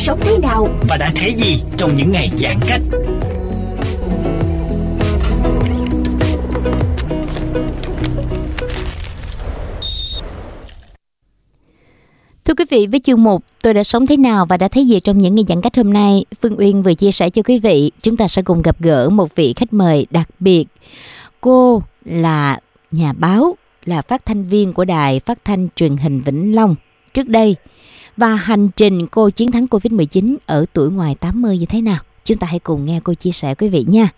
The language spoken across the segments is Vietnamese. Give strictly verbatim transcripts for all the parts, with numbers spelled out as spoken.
Sống thế nào và đã thấy gì trong những ngày giãn cách? Thưa quý vị, với chương mục Tôi đã sống thế nào và đã thấy gì trong những ngày giãn cách hôm nay, Phương Uyên vừa chia sẻ cho quý vị, chúng ta sẽ cùng gặp gỡ một vị khách mời đặc biệt. Cô là nhà báo, là phát thanh viên của Đài Phát Thanh Truyền Hình Vĩnh Long trước đây. Và hành trình cô chiến thắng covid mười chín ở tuổi ngoài tám mươi như thế nào? Chúng ta hãy cùng nghe cô chia sẻ quý vị nha.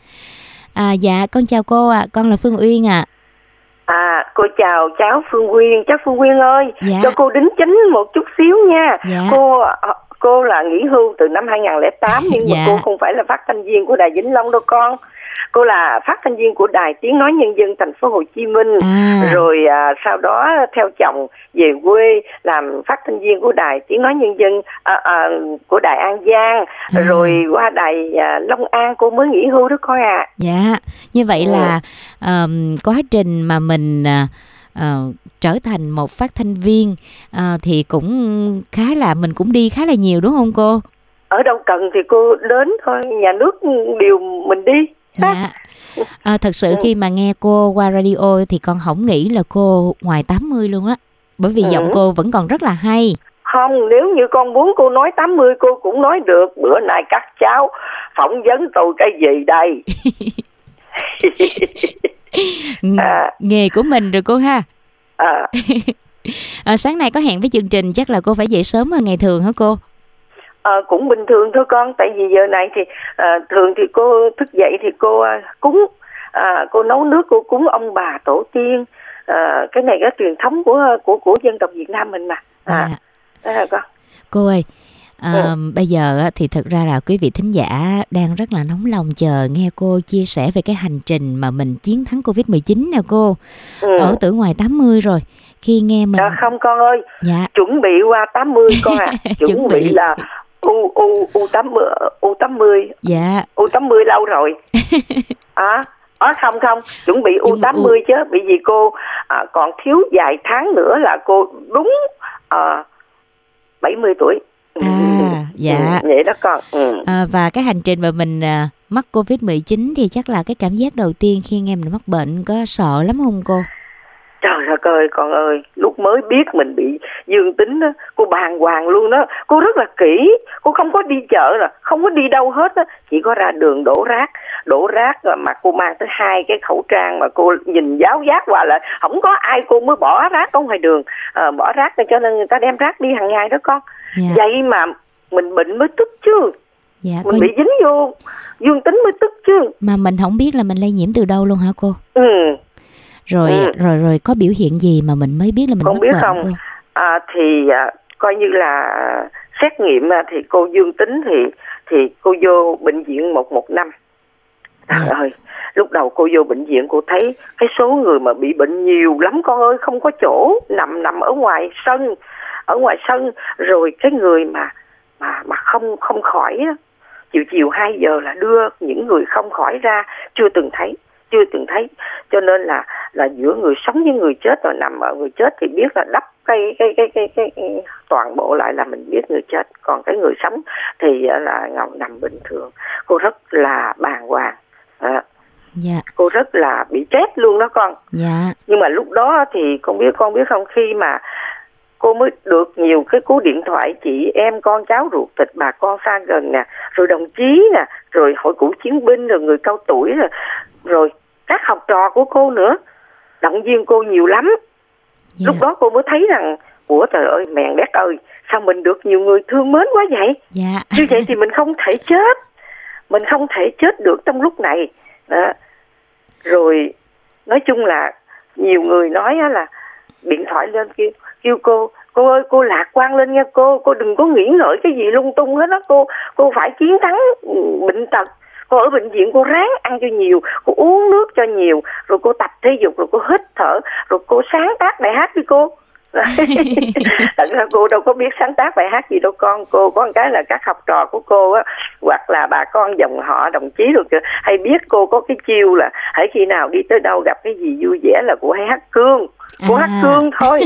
À, dạ, con chào cô ạ. À. Con là Phương Uyên ạ. À. à, cô chào cháu Phương Uyên. Cháu Phương Uyên ơi, dạ. Cho cô đính chính một chút xíu nha. Dạ. Cô cô là nghỉ hưu từ năm hai không không tám, nhưng dạ. mà cô không phải là phát thanh viên của Đài Vĩnh Long đâu con. Cô là phát thanh viên của Đài Tiếng Nói Nhân Dân thành phố Hồ Chí Minh, à. rồi à, sau đó theo chồng về quê làm phát thanh viên của Đài Tiếng Nói Nhân Dân à, à, của Đài An Giang, à. rồi qua Đài à, Long An cô mới nghỉ hưu đó con ạ. À. Dạ, như vậy ừ. là um, quá trình mà mình uh, trở thành một phát thanh viên uh, thì cũng khá là mình cũng đi khá là nhiều đúng không cô? Ở đâu cần thì cô đến thôi, nhà nước điều mình đi. Dạ. À, thật sự khi mà nghe cô qua radio thì con không nghĩ là cô ngoài tám mươi luôn á. Bởi vì giọng ừ. cô vẫn còn rất là hay. Không, nếu như con muốn cô nói tám mươi cô cũng nói được. Bữa nay các cháu phỏng vấn tôi cái gì đây? à. Nghề của mình rồi cô ha. à. à, Sáng nay có hẹn với chương trình, chắc là cô phải dậy sớm hơn ngày thường hả cô? À, cũng bình thường thôi con, tại vì giờ này thì à, thường thì cô thức dậy thì cô à, cúng, à, cô nấu nước cô cúng ông bà tổ tiên, à, cái này cái truyền thống của của của dân tộc Việt Nam mình mà. À, à. Là con. Cô ơi, à, ừ. bây giờ thì thực ra là quý vị thính giả đang rất là nóng lòng chờ nghe cô chia sẻ về cái hành trình mà mình chiến thắng covid mười chín nè cô, ừ. ở tuổi ngoài tám mươi rồi. Khi nghe mình à, không con ơi, dạ. chuẩn bị qua tám mươi con ạ, à. chuẩn, chuẩn bị là U u u tám mươi u tám mươi dạ u tám mươi lâu rồi à, à không không chuẩn bị u tám mươi chứ, bởi vì cô à, còn thiếu vài tháng nữa là cô đúng bảy à, mươi tuổi à dạ ừ, vậy đó con. ừ. À, và cái hành trình mà mình à, mắc covid mười chín thì chắc là cái cảm giác đầu tiên khi nghe mình mắc bệnh có sợ lắm không cô? Trời ơi con ơi, lúc mới biết mình bị dương tính đó, cô bàng hoàng luôn đó. Cô rất là kỹ, cô không có đi chợ nè, không có đi đâu hết đó. Chỉ có ra đường đổ rác, đổ rác mà cô mang tới hai cái khẩu trang mà cô nhìn giáo giác qua là không có ai, cô mới bỏ rác ở ngoài đường, à, bỏ rác cho nên người ta đem rác đi hàng ngày đó con. Yeah. Vậy mà mình bệnh mới tức chứ. Dạ, mình coi... bị dính vô dương tính mới tức chứ. Mà mình không biết là mình lây nhiễm từ đâu luôn hả cô? Ừ. Rồi, ừ. rồi rồi có biểu hiện gì mà mình mới biết là mình không biết bệnh không? À, thì à, coi như là xét nghiệm thì cô dương tính thì thì cô vô bệnh viện một một năm. Trời à. ơi, lúc đầu cô vô bệnh viện cô thấy cái số người mà bị bệnh nhiều lắm con ơi, không có chỗ nằm nằm ở ngoài sân, ở ngoài sân rồi cái người mà mà mà không không khỏi đó. Chiều chiều hai giờ là đưa những người không khỏi ra, chưa từng thấy. chưa từng thấy cho nên là là giữa người sống với người chết, rồi nằm ở người chết thì biết là đắp cái cái cái cái, cái toàn bộ lại là mình biết người chết, còn cái người sống thì là nằm bình thường. Cô rất là bàng hoàng. À. Dạ. Cô rất là bị chết luôn đó con. Dạ. Nhưng mà lúc đó thì con biết con biết không, khi mà cô mới được nhiều cái cú điện thoại chị em con cháu ruột thịt bà con xa gần nè, rồi đồng chí nè, rồi hội cựu chiến binh, rồi người cao tuổi, rồi rồi các học trò của cô nữa động viên cô nhiều lắm. Dạ. Lúc đó cô mới thấy rằng ủa trời ơi, mèn đét ơi, sao mình được nhiều người thương mến quá vậy. Dạ. Như vậy thì mình không thể chết, mình không thể chết được trong lúc này. Đó. Rồi nói chung là nhiều người nói là điện thoại lên kêu, kêu cô, cô ơi cô lạc quan lên nha cô, cô đừng có nghĩ ngợi cái gì lung tung hết đó cô, cô phải chiến thắng bệnh tật, cô ở bệnh viện cô ráng ăn cho nhiều, cô uống nước cho nhiều, rồi cô tập thể dục, rồi cô hít thở, rồi cô sáng tác bài hát đi cô. Thật ra cô đâu có biết sáng tác bài hát gì đâu con, cô có một cái là các học trò của cô á, hoặc là bà con dòng họ đồng chí rồi kìa, hay biết cô có cái chiêu là hễ khi nào đi tới đâu gặp cái gì vui vẻ là cô hay hát cương, cô à. hát cương thôi.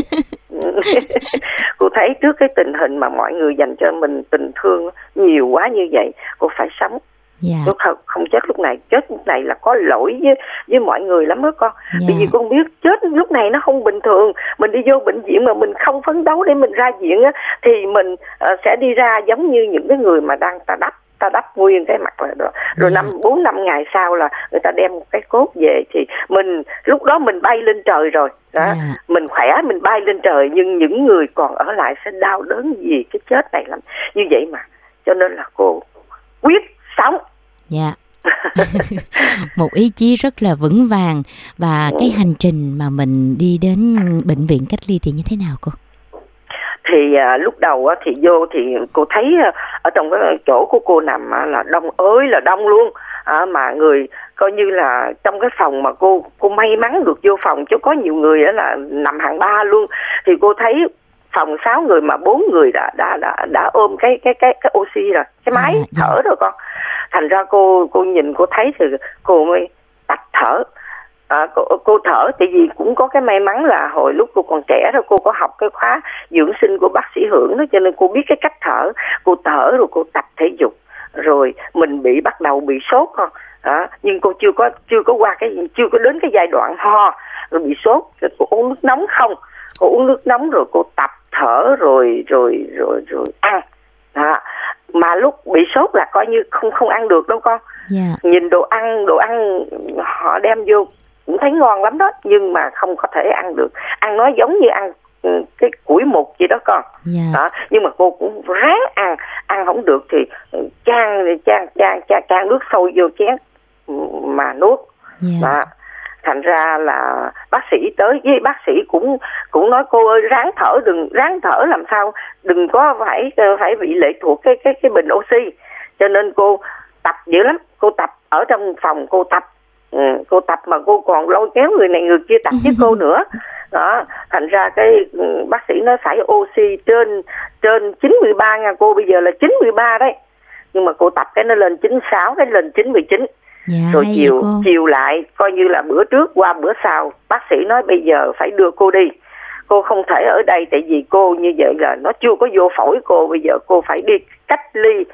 Cô thấy trước cái tình hình mà mọi người dành cho mình tình thương nhiều quá như vậy, cô phải sống. Yeah. Cô không, không chết lúc này, chết lúc này là có lỗi với với mọi người lắm đó con. Yeah. Bởi vì con biết chết lúc này nó không bình thường, mình đi vô bệnh viện mà mình không phấn đấu để mình ra viện á, thì mình uh, sẽ đi ra giống như những cái người mà đang ta đắp ta đắp nguyên cái mặt là rồi, rồi yeah. năm bốn năm ngày sau là người ta đem cái cốt về, thì mình lúc đó mình bay lên trời rồi đó. Yeah. Mình khỏe mình bay lên trời, nhưng những người còn ở lại sẽ đau đớn vì cái chết này lắm. Như vậy mà cho nên là cô quyết sống. Dạ. Một ý chí rất là vững vàng. Và cái hành trình mà mình đi đến bệnh viện cách ly thì như thế nào cô? Thì à, lúc đầu á, thì vô thì cô thấy à, ở trong cái chỗ của cô nằm à, là đông ới là đông luôn à, mà người coi như là trong cái phòng mà cô cô may mắn được vô phòng, chứ có nhiều người là nằm hàng ba luôn. Thì cô thấy phòng sáu người mà bốn người đã đã đã đã ôm cái cái cái cái oxy rồi, cái máy à, thở rồi con. Thành ra cô cô nhìn cô thấy thì cô mới tập thở. À, cô, cô thở tại vì cũng có cái may mắn là hồi lúc cô còn trẻ rồi cô có học cái khóa dưỡng sinh của bác sĩ Hưởng đó, cho nên cô biết cái cách thở. Cô thở rồi cô tập thể dục, rồi mình bị bắt đầu bị sốt không? À, nhưng cô chưa có chưa có qua cái chưa có đến cái giai đoạn ho rồi bị sốt. Rồi cô uống nước nóng không? Cô uống nước nóng rồi cô tập thở rồi rồi rồi rồi ăn. À, mà lúc bị sốt là coi như không không ăn được đâu con. Yeah. Nhìn đồ ăn đồ ăn họ đem vô cũng thấy ngon lắm đó, nhưng mà không có thể ăn được. Ăn nói giống như ăn cái củi mục gì đó con. Yeah. Đó, nhưng mà cô cũng ráng ăn, ăn không được thì chan chan chan chan, chan nước sôi vô chén mà nuốt. Yeah. Đó. Thành ra là bác sĩ tới với bác sĩ cũng cũng nói cô ơi ráng thở, đừng ráng thở làm sao đừng có phải phải bị lệ thuộc cái cái cái bình oxy. Cho nên cô tập dữ lắm, cô tập ở trong phòng cô tập ừ, cô tập mà cô còn lôi kéo người này người kia tập với cô nữa. Đó, thành ra cái bác sĩ nó phải oxy trên trên chín mươi ba nha cô, bây giờ là chín mươi ba đấy. Nhưng mà cô tập cái nó lên chín mươi sáu, cái lên chín mươi chín. Dạ, rồi chiều chiều lại coi như là bữa trước qua bữa sau bác sĩ nói bây giờ phải đưa cô đi, cô không thể ở đây tại vì cô như vậy là nó chưa có vô phổi cô, bây giờ cô phải đi cách ly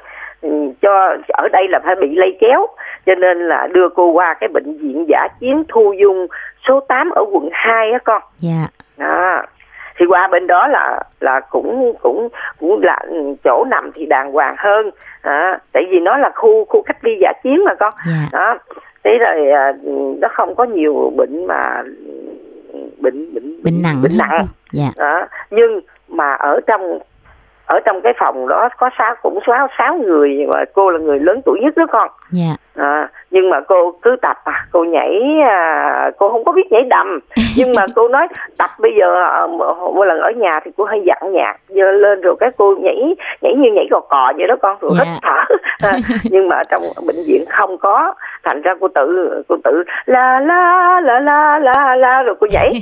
cho ở đây là phải bị lây chéo, cho nên là đưa cô qua cái bệnh viện dã chiến Thu Dung số tám ở quận hai á con. Dạ. Đó. Thì qua bên đó là là cũng cũng cũng là chỗ nằm thì đàng hoàng hơn à, tại vì nó là khu khu cách ly dã chiến mà con. Yeah. Đó, thế rồi nó không có nhiều bệnh mà bệnh bệnh bệnh nặng bệnh nặng. Yeah. Đó, nhưng mà ở trong ở trong cái phòng đó có sáu cũng sáu sáu người mà cô là người lớn tuổi nhất đó con. Yeah. À, nhưng mà cô cứ tập à, cô nhảy à, cô không có biết nhảy đầm nhưng mà cô nói tập bây giờ à, mỗi lần ở nhà thì cô hay dặn nhạc giờ lên rồi cái cô nhảy nhảy như nhảy gò cò vậy đó con, rồi hít thở à, nhưng mà trong bệnh viện không có, thành ra cô tự cô tự la la la la la la rồi cô nhảy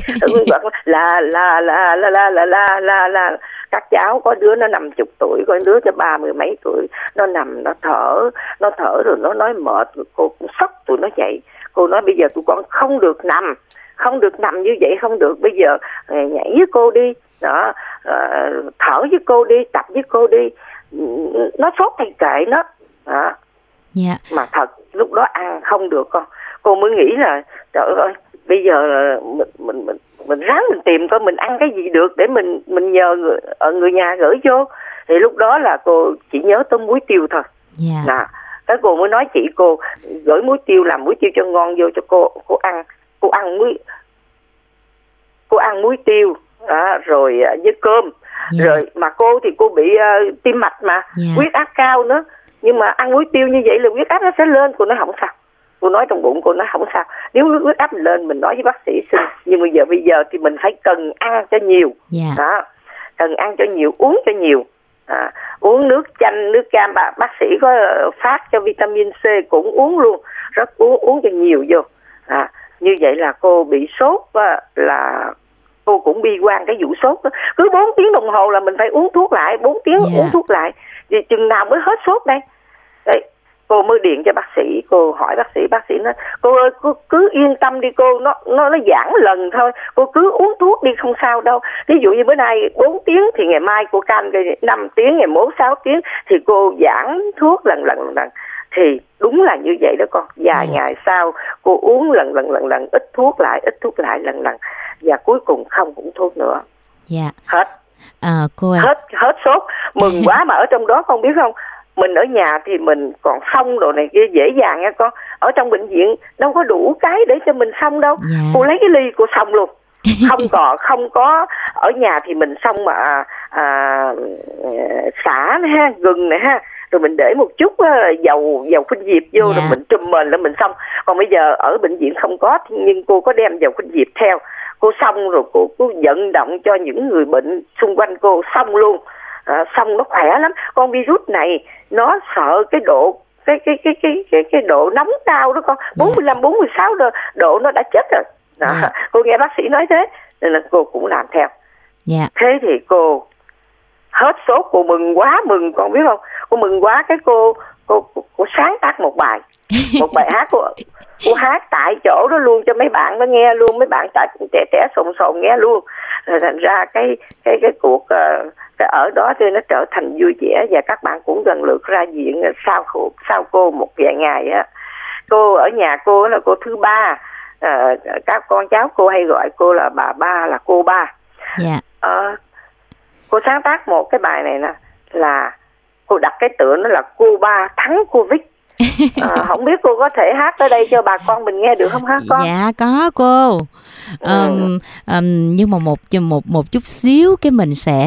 la la la la la la la la la. Các cháu có đứa nó năm chục tuổi, có đứa cho ba mươi mấy tuổi, nó nằm nó thở nó thở rồi nó nói mệt. Cô cũng sốc tụi nó dậy, cô nói bây giờ tụi con không được nằm, không được nằm như vậy không được, bây giờ nhảy với cô đi. đó, uh, thở với cô đi, tập với cô đi, nó sốt thì kệ nó đó. Yeah. Mà thật lúc đó ăn không được con, cô mới nghĩ là trời ơi bây giờ mình mình mình mình ráng mình tìm coi mình ăn cái gì được để mình mình nhờ người, người nhà gửi vô. Thì lúc đó là cô chỉ nhớ tới muối tiêu thôi. Yeah. Nà, cái cô mới nói chị cô gửi muối tiêu, làm muối tiêu cho ngon vô cho cô, cô ăn, cô ăn muối, cô ăn muối tiêu đó, rồi với cơm. Yeah. Rồi mà cô thì cô bị uh, tim mạch mà, yeah, huyết áp cao nữa, nhưng mà ăn muối tiêu như vậy là huyết áp nó sẽ lên. Cô nói không sao, cô nói trong bụng cô nói không sao, nếu huyết áp lên mình nói với bác sĩ xin, nhưng bây giờ bây giờ thì mình phải cần ăn cho nhiều. Yeah. Đó, cần ăn cho nhiều, uống cho nhiều. À, uống nước chanh, nước cam, bà, bác sĩ có phát cho vitamin C cũng uống luôn, rất uống uống cho nhiều vô. À, như vậy là cô bị sốt là cô cũng bi quan cái vụ sốt đó. Cứ bốn tiếng đồng hồ là mình phải uống thuốc lại, bốn tiếng yeah. uống thuốc lại, vì chừng nào mới hết sốt đây. Đấy, cô mới điện cho bác sĩ, cô hỏi bác sĩ, bác sĩ nói cô ơi cô cứ yên tâm đi cô, nó nó nó giãn lần thôi, cô cứ uống thuốc đi không sao đâu. Ví dụ như bữa nay bốn tiếng thì ngày mai cô canh năm tiếng, ngày mốt sáu tiếng thì cô giãn thuốc lần lần lần lần. Thì đúng là như vậy đó con, vài ừ. ngày sau cô uống lần lần lần lần ít thuốc lại, ít thuốc lại lần lần và cuối cùng không uống thuốc nữa. Dạ. Hết. À, cô à. Hết hết sốt, mừng quá. Mà ở trong đó con biết không? Mình ở nhà thì mình còn xong đồ này kia dễ dàng nha con. Ở trong bệnh viện đâu có đủ cái để cho mình xong đâu. Yeah. Cô lấy cái ly cô xong luôn. Không có, không có. Ở nhà thì mình xong mà à, à, xả này, ha, gừng này ha. Rồi mình để một chút dầu dầu khuynh diệp vô. Yeah. Rồi mình trùm mền là mình xong. Còn bây giờ ở bệnh viện không có, nhưng cô có đem dầu khuynh diệp theo. Cô xong rồi cô, cô vận động cho những người bệnh xung quanh cô xong luôn. À, xong nó khỏe lắm. Con virus này nó sợ cái độ cái cái cái cái cái, cái độ nóng cao đó con. Bốn mươi lăm bốn mươi sáu độ, độ nó đã chết rồi. Đó. Yeah. Cô nghe bác sĩ nói thế nên là cô cũng làm theo. Yeah. Thế thì cô hết sốt, cô mừng quá, mừng con biết không? Cô mừng quá cái cô cô cô, cô sáng tác một bài. Một bài hát cô cô hát tại chỗ đó luôn cho mấy bạn nó nghe luôn, mấy bạn trẻ trẻ sồn sồn nghe luôn. Rồi thành ra cái cái cái cuộc uh, cái ở đó thì nó trở thành vui vẻ và các bạn cũng lần lượt ra viện sau sau cô một vài ngày á. Cô ở nhà cô là cô thứ ba, à, các con cháu cô hay gọi cô là bà ba, là cô ba. Yeah. À, cô sáng tác một cái bài này nè, là cô đặt cái tựa nó là cô ba thắng Covid. À, không biết cô có thể hát tới đây cho bà con mình nghe được không hả con? Dạ có cô. Um, um, nhưng mà một một một chút xíu cái mình sẽ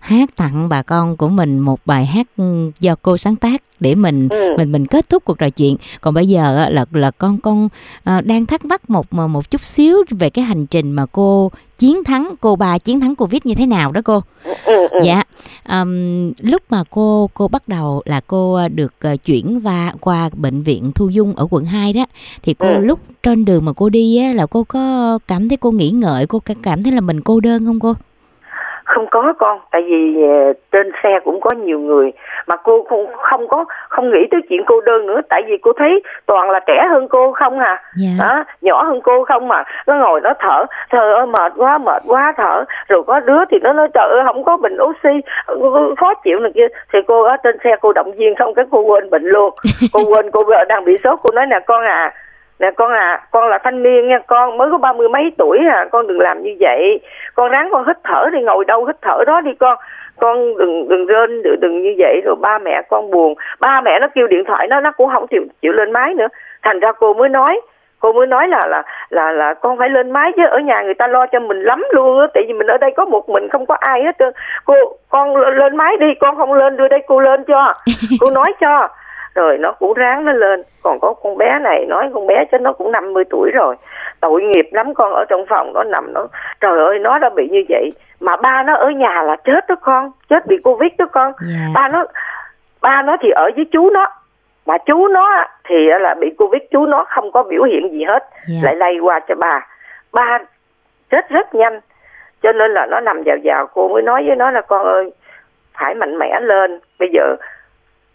hát tặng bà con của mình một bài hát do cô sáng tác để mình ừ. mình mình kết thúc cuộc trò chuyện. Còn bây giờ là là con con đang thắc mắc một một chút xíu về cái hành trình mà cô chiến thắng, cô bà chiến thắng Covid như thế nào đó cô. Ừ, ừ. Dạ. Um, lúc mà cô cô bắt đầu là cô được chuyển qua qua bệnh viện Thu Dung ở quận hai đó, thì cô ừ. lúc trên đường mà cô đi á, là cô có cảm thấy cô nghĩ ngợi, cô cảm thấy là mình cô đơn không cô? Không có con, tại vì trên xe cũng có nhiều người, mà cô không không có không nghĩ tới chuyện cô đơn nữa, tại vì cô thấy toàn là trẻ hơn cô không à. Yeah. Đó, nhỏ hơn cô không mà nó ngồi nó thở, trời ơi mệt quá mệt quá thở, rồi có đứa thì nó nói trời ơi không có bình oxy khó chịu này kia, thì cô ở trên xe cô động viên xong cái cô quên bệnh luôn. Cô quên cô đang bị sốt, cô nói nè con à, nè con à, con là thanh niên nha con, mới có ba mươi mấy tuổi à, con đừng làm như vậy, con ráng con hít thở đi, ngồi đâu hít thở đó đi con, con đừng đừng rên, đừng, đừng như vậy rồi ba mẹ con buồn. Ba mẹ nó kêu điện thoại nó nó cũng không chịu chịu lên máy nữa, thành ra cô mới nói cô mới nói là là là là con phải lên máy chứ, ở nhà người ta lo cho mình lắm luôn á, tại vì mình ở đây có một mình không có ai hết trơn. Cô con lên máy đi, con không lên đưa đây cô lên cho, cô nói cho. Rồi nó cũng ráng nó lên. Còn có con bé này, nói con bé chứ nó cũng năm mươi tuổi rồi, tội nghiệp lắm con, ở trong phòng nó nằm nó trời ơi nó đã bị như vậy mà ba nó ở nhà là chết đó con, chết bị Covid đó con. Yeah. Ba nó ba nó thì ở với chú nó, mà chú nó thì là bị Covid, chú nó không có biểu hiện gì hết. Yeah. Lại lây qua cho ba, ba chết rất nhanh, cho nên là nó nằm vào vào. Cô mới nói với nó là con ơi phải mạnh mẽ lên, bây giờ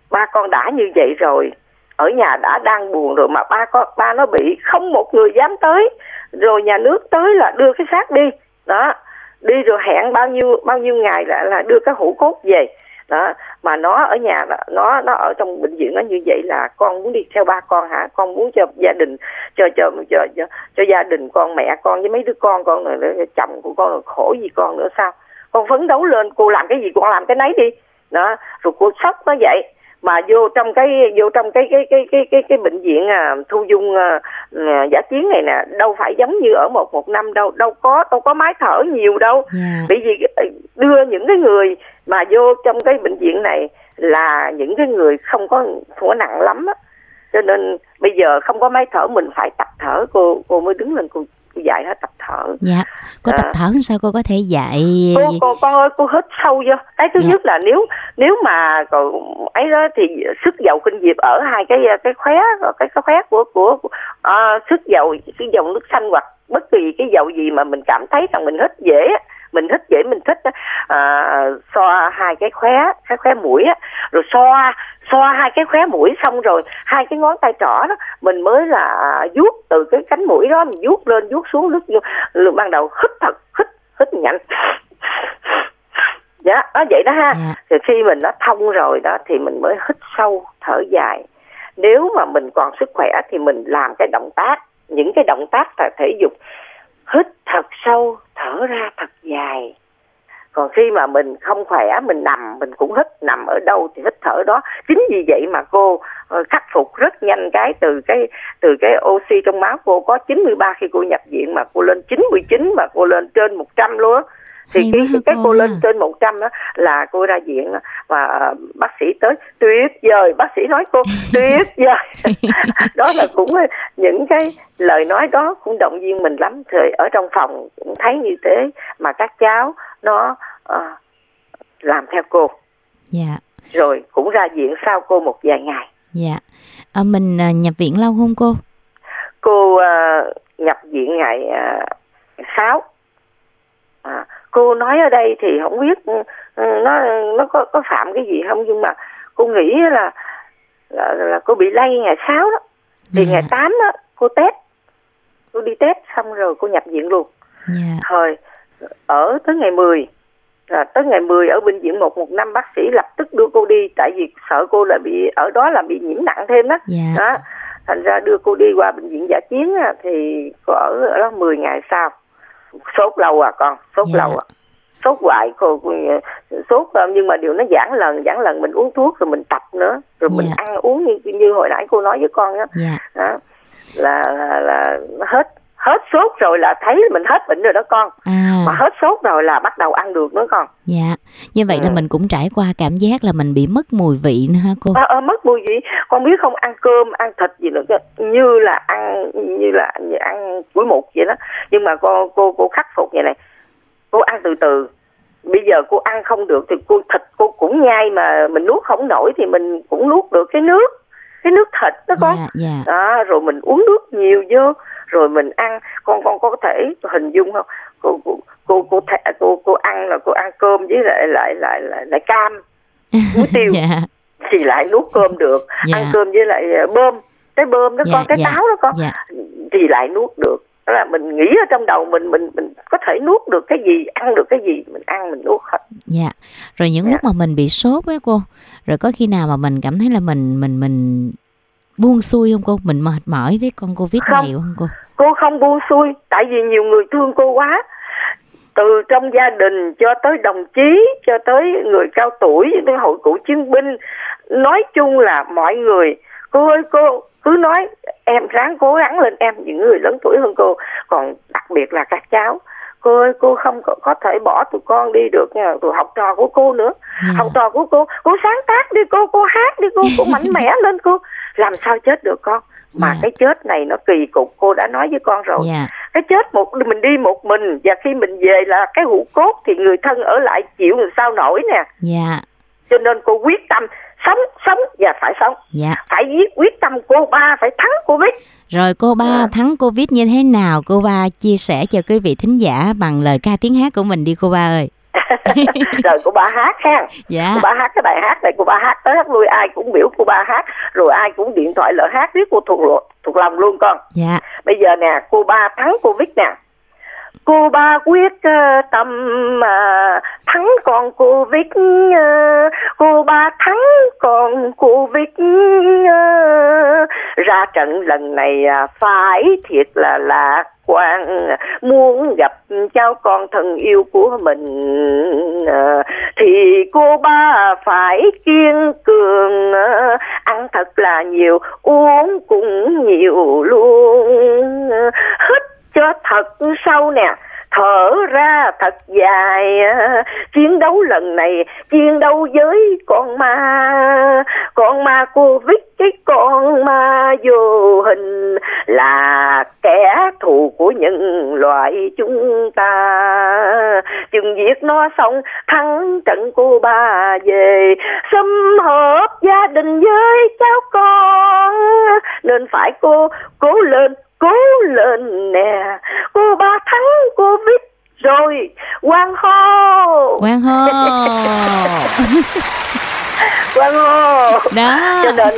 ba con đã như vậy rồi, ở nhà đã đang buồn rồi mà ba con ba nó bị không một người dám tới, rồi nhà nước tới là đưa cái xác đi đó. đi rồi hẹn bao nhiêu bao nhiêu ngày là là đưa cái hũ cốt về đó, mà nó ở nhà nó nó ở trong bệnh viện nó như vậy là con muốn đi theo ba con hả, con muốn cho gia đình cho cho cho cho, cho gia đình con, mẹ con với mấy đứa con con rồi chồng của con rồi khổ gì con nữa sao, con phấn đấu lên, cô làm cái gì con làm cái nấy đi đó, rồi cô sốc nó vậy. Mà vô trong cái vô trong cái cái cái cái cái, cái bệnh viện à, thu dung à, giả chiến này nè, đâu phải giống như ở một một năm đâu, đâu có đâu có máy thở nhiều đâu, bởi vì đưa những cái người mà vô trong cái bệnh viện này là những cái người không có không có nặng lắm á, cho nên bây giờ không có máy thở mình phải tập thở, cô cô mới đứng lên cô dạy hết tập thở. Dạ, có tập à. thở sao cô có thể dạy? Cô, cô con ơi, cô hít sâu vô. Cái thứ dạ. nhất là nếu nếu mà cô ấy đó thì sức dầu kinh diệp ở hai cái cái khóe cái cái khóe của của uh, sức dầu cái dầu nước xanh hoặc bất kỳ cái dầu gì mà mình cảm thấy rằng mình hít dễ, mình hít dễ mình thích uh, xoa hai cái khóe cái khóe mũi á, rồi xoa xoa hai cái khóe mũi xong rồi hai cái ngón tay trỏ đó mình mới là vuốt từ cái cánh mũi đó mình vuốt lên vuốt xuống nước lúc ban đầu hít thật hít hít nhanh dạ đó vậy đó ha. Thì khi mình nó thông rồi đó thì mình mới hít sâu thở dài, nếu mà mình còn sức khỏe thì mình làm cái động tác những cái động tác là thể dục hít thật sâu thở ra thật dài. Còn khi mà mình không khỏe, mình nằm, mình cũng hít, nằm ở đâu thì hít thở đó. Chính vì vậy mà cô khắc phục rất nhanh cái từ cái từ cái oxy trong máu cô có chín mươi ba khi cô nhập viện mà cô lên chín mươi chín, mà cô lên trên một trăm luôn. Thì cái, cái cô lên trên một trăm đó là cô ra viện và bác sĩ tới tuyệt vời, bác sĩ nói cô tuyệt vời. Đó là cũng những cái lời nói đó cũng động viên mình lắm. Thì ở trong phòng cũng thấy như thế mà các cháu nó uh, làm theo cô. Dạ. Rồi cũng ra viện sau cô một vài ngày. Dạ. À, mình uh, nhập viện lâu không cô? Cô uh, nhập viện ngày uh, sáu. À, cô nói ở đây thì không biết nó nó có có phạm cái gì không, nhưng mà cô nghĩ là là, là cô bị lây ngày sáu đó. Thì yeah. ngày tám đó cô test, cô đi test xong rồi cô nhập viện luôn. Yeah. Rồi ở tới ngày mười, là tới ngày mười ở bệnh viện một một năm bác sĩ lập tức đưa cô đi, tại vì sợ cô là bị ở đó là bị nhiễm nặng thêm đó. Yeah. Đó. Thành ra đưa cô đi qua bệnh viện dã chiến thì cô ở, ở đó mười ngày sau. Sốt lâu à con, sốt dạ. lâu à, sốt hoài cô, sốt nhưng mà điều nó giãn lần, giãn lần mình uống thuốc rồi mình tập nữa, rồi dạ. mình ăn uống như như hồi nãy cô nói với con đó, dạ. đó là, là là hết hết sốt rồi là thấy mình hết bệnh rồi đó con, à. mà hết sốt rồi là bắt đầu ăn được nữa con. Dạ, như vậy ừ. là mình cũng trải qua cảm giác là mình bị mất mùi vị nữa ha cô. À, à, mất mùi vị, con biết không, ăn cơm, ăn thịt gì nữa như là ăn như là như ăn củi mục vậy đó. Nhưng mà cô cô cô khắc phục vậy này, cô ăn từ từ. Bây giờ cô ăn không được thì cô thịt cô cũng nhai mà mình nuốt không nổi thì mình cũng nuốt được cái nước cái nước thịt đó con. Dạ, dạ. Đó, rồi mình uống nước nhiều vô. Rồi mình ăn, con con có thể hình dung không? Cô cô cô cô thẻ, cô, cô ăn là cô ăn cơm với lại lại lại lại, lại cam, muối tiêu yeah. thì lại nuốt cơm được, yeah. ăn cơm với lại bơm, cái bơm đó yeah, con, cái yeah. táo đó con yeah. thì lại nuốt được. Đó là mình nghĩ ở trong đầu mình mình mình có thể nuốt được cái gì, ăn được cái gì, mình ăn mình nuốt hết. Dạ. Rồi những yeah. lúc mà mình bị sốt ấy cô, rồi có khi nào mà mình cảm thấy là mình mình mình buông xuôi không cô? Mình mệt mỏi với con Covid không, này không cô? Cô không buông xuôi, tại vì nhiều người thương cô quá. Từ trong gia đình cho tới đồng chí, cho tới người cao tuổi, tới hội cựu chiến binh. Nói chung là mọi người, cô ơi cô cứ nói em ráng cố gắng lên em, những người lớn tuổi hơn cô. Còn đặc biệt là các cháu. Cô ơi cô không có, có thể bỏ tụi con đi được nha, tụi học trò của cô nữa. Yeah. Học trò của cô, cô sáng tác đi cô, cô hát đi cô, cô mạnh mẽ lên cô. Làm sao chết được con? Mà yeah. cái chết này nó kỳ cục, cô đã nói với con rồi. Yeah. Cái chết một mình đi một mình, và khi mình về là cái hũ cốt thì người thân ở lại chịu làm sao nổi nè. Yeah. Cho nên cô quyết tâm sống, sống và phải sống. Yeah. Phải quyết tâm cô ba phải thắng Covid. Rồi cô ba yeah. thắng Covid như thế nào? Cô ba chia sẻ cho quý vị thính giả bằng lời ca tiếng hát của mình đi cô ba ơi. Rồi cô ba hát ha, dạ. cô ba hát cái bài hát này, cô ba hát tới hát lui, ai cũng biểu cô ba hát, rồi ai cũng điện thoại lỡ hát riết cô thuộc thuộc lòng luôn con. Dạ. Bây giờ nè, cô ba thắng Covid nè, Cô ba quyết tâm thắng con Covid, cô ba thắng con Covid. Ra trận lần này phải thiệt là lạc quan, muốn gặp cháu con thân yêu của mình thì cô ba phải kiên cường, ăn thật là nhiều, uống cũng nhiều luôn, hít cho thật sâu nè, thở ra thật dài. Chiến đấu lần này, chiến đấu với con ma, con ma Covid, cái con ma vô hình là kẻ thù của nhân loại chúng ta. Chừng giết nó xong, thắng trận cô ba về, sum họp gia đình với cháu con, nên phải cô cố lên. Cố lên nè, cô ba thắng Covid rồi, hoan hô. Hoan hô. Hoan hô. Đó. Cho nên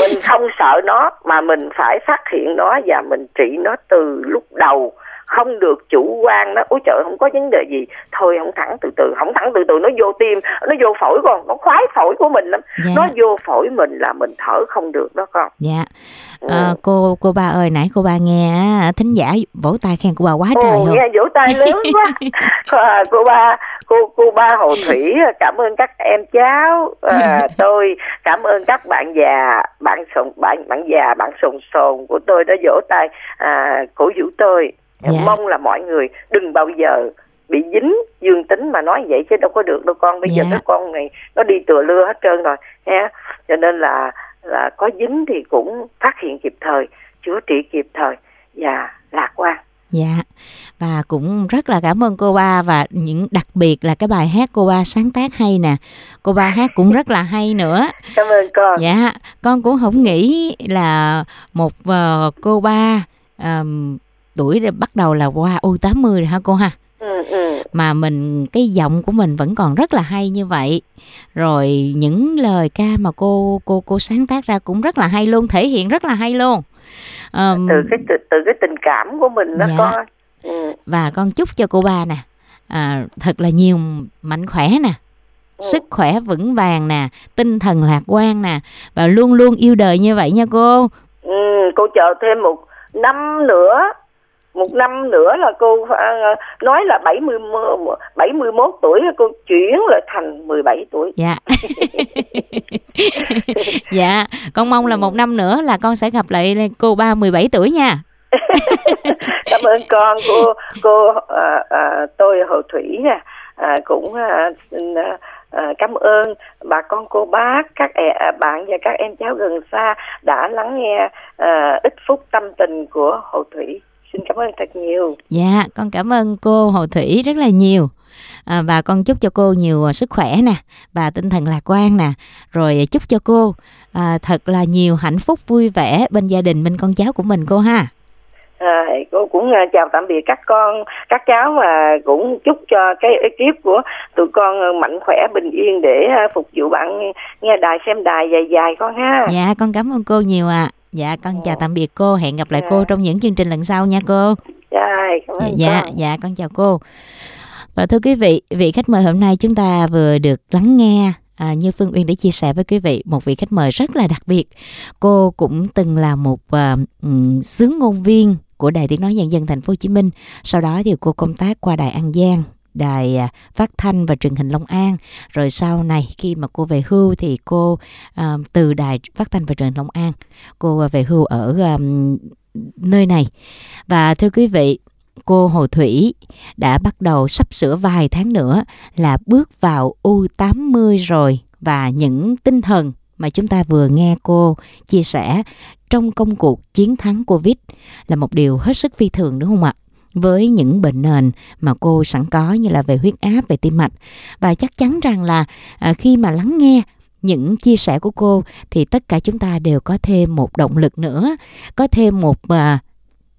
mình không sợ nó mà mình phải phát hiện nó và mình trị nó từ lúc đầu. Không được chủ quan đó, ôi trời không có vấn đề gì, thôi không thẳng từ từ, không thẳng từ từ nó vô tim, nó vô phổi con, nó khoái phổi của mình lắm, dạ. Nó vô phổi mình là mình thở không được đó con. Dạ, ừ. à, cô cô ba ơi, nãy cô ba nghe thính giả vỗ tay khen cô ba quá trời luôn. Nghe vỗ tay lớn quá. à, cô ba, cô cô ba Hồ Thủy cảm ơn các em cháu, à, tôi cảm ơn các bạn già, bạn sồn, bạn bạn già, bạn sồn sồn của tôi đã vỗ tay, à, cổ vũ tôi. Dạ. Mong là mọi người đừng bao giờ bị dính dương tính mà nói vậy chứ đâu có được đâu con. Bây dạ. giờ các con này nó đi tựa lưa hết trơn rồi ha. Cho nên là là có dính thì cũng phát hiện kịp thời, chữa trị kịp thời và lạc quan. Dạ, và cũng rất là cảm ơn cô ba, và những đặc biệt là cái bài hát cô ba sáng tác hay nè, cô ba hát cũng rất là hay nữa. Cảm ơn con. Dạ, con cũng không nghĩ là một uh, cô ba um, tuổi bắt đầu là qua u tám mươi rồi hả cô ha? Ừ, ừ. Mà mình, cái giọng của mình vẫn còn rất là hay như vậy. Rồi những lời ca mà cô cô cô sáng tác ra cũng rất là hay luôn, thể hiện rất là hay luôn. Um, từ cái từ, từ cái tình cảm của mình đó dạ. con. Ừ. Và con chúc cho cô ba nè, à, thật là nhiều mạnh khỏe nè, ừ. sức khỏe vững vàng nè, tinh thần lạc quan nè, và luôn luôn yêu đời như vậy nha cô. Ừ, cô chờ thêm một năm nữa. Một năm nữa là cô nói là bảy mươi, bảy mươi mốt tuổi, cô chuyển lại thành mười bảy tuổi. Dạ. Dạ, con mong là một năm nữa là con sẽ gặp lại cô ba mười bảy tuổi nha. Cảm ơn con, cô cô à, à, tôi Hồ Thủy nè, à, cũng à, xin à, cảm ơn bà con cô bác, các à, bạn và các em cháu gần xa đã lắng nghe à, ít phút tâm tình của Hồ Thủy. Xin cảm ơn thật nhiều. Dạ, con cảm ơn cô Hồ Thủy rất là nhiều. À, và con chúc cho cô nhiều sức khỏe nè, và tinh thần lạc quan nè. Rồi chúc cho cô à, thật là nhiều hạnh phúc vui vẻ bên gia đình, bên con cháu của mình cô ha. À, cô cũng chào tạm biệt các con, các cháu, và cũng chúc cho cái ekip của tụi con mạnh khỏe, bình yên để phục vụ bạn nghe đài, xem đài dài dài con ha. Dạ, con cảm ơn cô nhiều ạ. À. Dạ, con chào tạm biệt cô, hẹn gặp lại cô trong những chương trình lần sau nha cô. Dạ, dạ, con chào cô. Và thưa quý vị, vị khách mời hôm nay chúng ta vừa được lắng nghe, à, như Phương Uyên đã chia sẻ với quý vị, một vị khách mời rất là đặc biệt. Cô cũng từng là một uh, sướng ngôn viên của Đài Tiếng Nói Nhân Dân Thành phố Hồ Chí Minh. Sau đó thì cô công tác qua Đài An Giang, Đài Phát Thanh và Truyền Hình Long An. Rồi sau này khi mà cô về hưu thì cô uh, từ Đài Phát Thanh và Truyền Hình Long An, cô về hưu ở um, nơi này. Và thưa quý vị, cô Hồ Thủy đã bắt đầu sắp sửa vài tháng nữa là bước vào u tám mươi rồi. Và những tinh thần mà chúng ta vừa nghe cô chia sẻ trong công cuộc chiến thắng Covid là một điều hết sức phi thường, đúng không ạ? Với những bệnh nền mà cô sẵn có như là về huyết áp, về tim mạch. Và chắc chắn rằng là khi mà lắng nghe những chia sẻ của cô thì tất cả chúng ta đều có thêm một động lực nữa, có thêm một uh,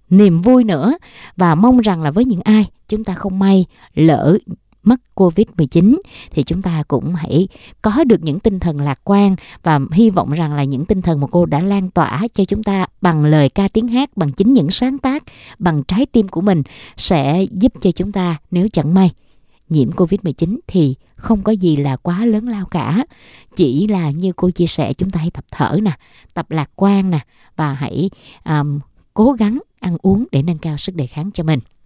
niềm vui nữa. Và mong rằng là với những ai chúng ta không may lỡ mắc Covid mười chín, thì chúng ta cũng hãy có được những tinh thần lạc quan và hy vọng rằng là những tinh thần mà cô đã lan tỏa cho chúng ta bằng lời ca tiếng hát, bằng chính những sáng tác, bằng trái tim của mình sẽ giúp cho chúng ta nếu chẳng may nhiễm Covid mười chín thì không có gì là quá lớn lao cả. Chỉ là như cô chia sẻ, chúng ta hãy tập thở nè, tập lạc quan nè, và hãy um, cố gắng ăn uống để nâng cao sức đề kháng cho mình.